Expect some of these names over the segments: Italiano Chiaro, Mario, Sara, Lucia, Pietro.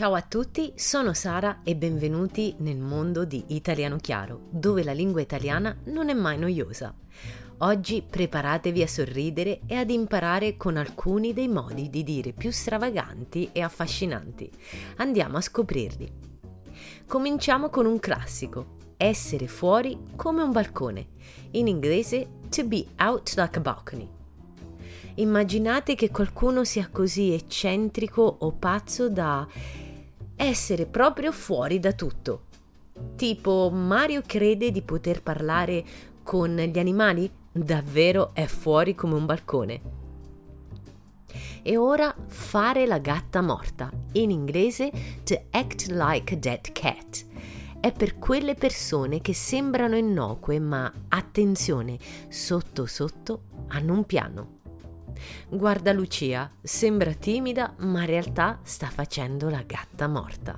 Ciao a tutti, sono Sara e benvenuti nel mondo di Italiano Chiaro, dove la lingua italiana non è mai noiosa. Oggi preparatevi a sorridere e ad imparare con alcuni dei modi di dire più stravaganti e affascinanti. Andiamo a scoprirli. Cominciamo con un classico, essere fuori come un balcone. In inglese, to be out like a balcony. Immaginate che qualcuno sia così eccentrico o pazzo da essere proprio fuori da tutto. Tipo, Mario crede di poter parlare con gli animali? Davvero è fuori come un balcone. E ora fare la gatta morta. In inglese, to act like a dead cat. È per quelle persone che sembrano innocue, ma attenzione, sotto sotto hanno un piano. Guarda Lucia, sembra timida, ma in realtà sta facendo la gatta morta.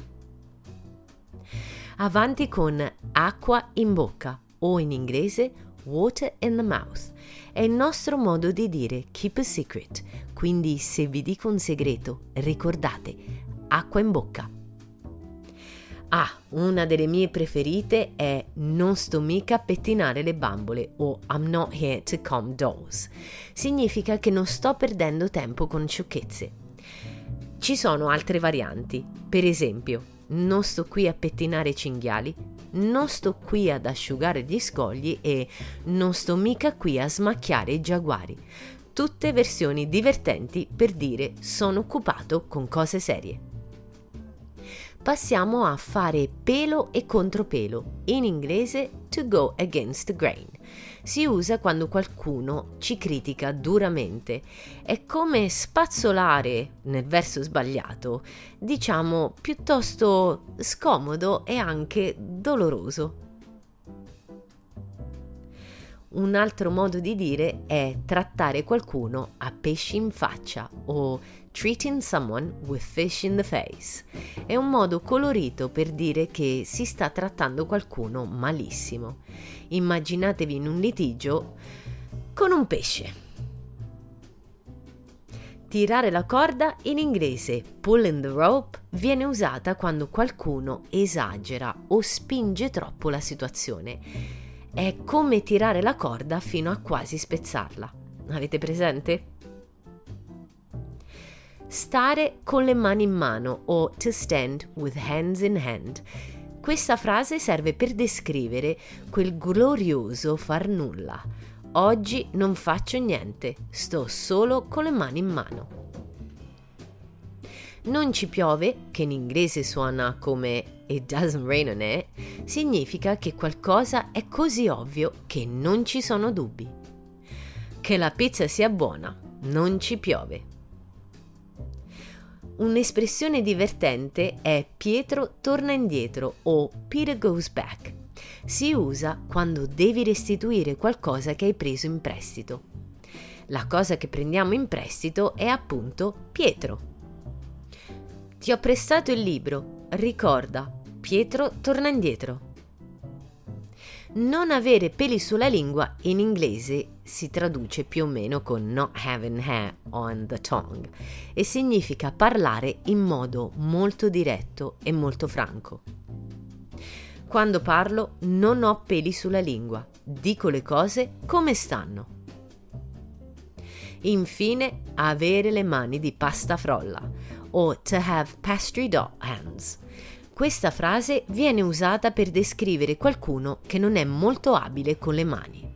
Avanti con acqua in bocca, o in inglese water in the mouth. È il nostro modo di dire keep a secret, quindi se vi dico un segreto, ricordate, acqua in bocca. Una delle mie preferite è non sto mica a pettinare le bambole o I'm not here to come dolls. Significa che non sto perdendo tempo con sciocchezze. Ci sono altre varianti, per esempio non sto qui a pettinare i cinghiali, non sto qui ad asciugare gli scogli e non sto mica qui a smacchiare i giaguari. Tutte versioni divertenti per dire sono occupato con cose serie. Passiamo a fare pelo e contropelo, in inglese to go against the grain. Si usa quando qualcuno ci critica duramente. È come spazzolare nel verso sbagliato, diciamo piuttosto scomodo e anche doloroso. Un altro modo di dire è trattare qualcuno a pesci in faccia o treating someone with fish in the face. È un modo colorito per dire che si sta trattando qualcuno malissimo. Immaginatevi in un litigio con un pesce. Tirare la corda, in inglese pulling the rope, viene usata quando qualcuno esagera o spinge troppo la situazione. È come tirare la corda fino a quasi spezzarla. Avete presente? Stare con le mani in mano o to stand with hands in hand. Questa frase serve per descrivere quel glorioso far nulla. Oggi non faccio niente, sto solo con le mani in mano. Non ci piove, che in inglese suona come It doesn't rain on it, significa che qualcosa è così ovvio che non ci sono dubbi. Che la pizza sia buona, non ci piove. Un'espressione divertente è Pietro torna indietro o Peter goes back. Si usa quando devi restituire qualcosa che hai preso in prestito. La cosa che prendiamo in prestito è appunto Pietro. Ti ho prestato il libro. Ricorda, Pietro torna indietro. Non avere peli sulla lingua in inglese si traduce più o meno con not having hair on the tongue e significa parlare in modo molto diretto e molto franco. Quando parlo non ho peli sulla lingua, dico le cose come stanno. Infine, avere le mani di pasta frolla o to have pastry dough hands. Questa frase viene usata per descrivere qualcuno che non è molto abile con le mani.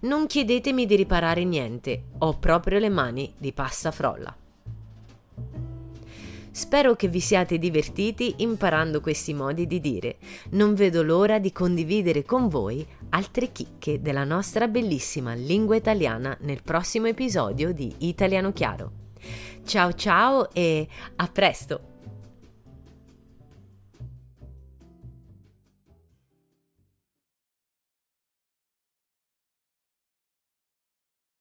Non chiedetemi di riparare niente, ho proprio le mani di pasta frolla. Spero che vi siate divertiti imparando questi modi di dire. Non vedo l'ora di condividere con voi altre chicche della nostra bellissima lingua italiana nel prossimo episodio di Italiano Chiaro. Ciao ciao e a presto!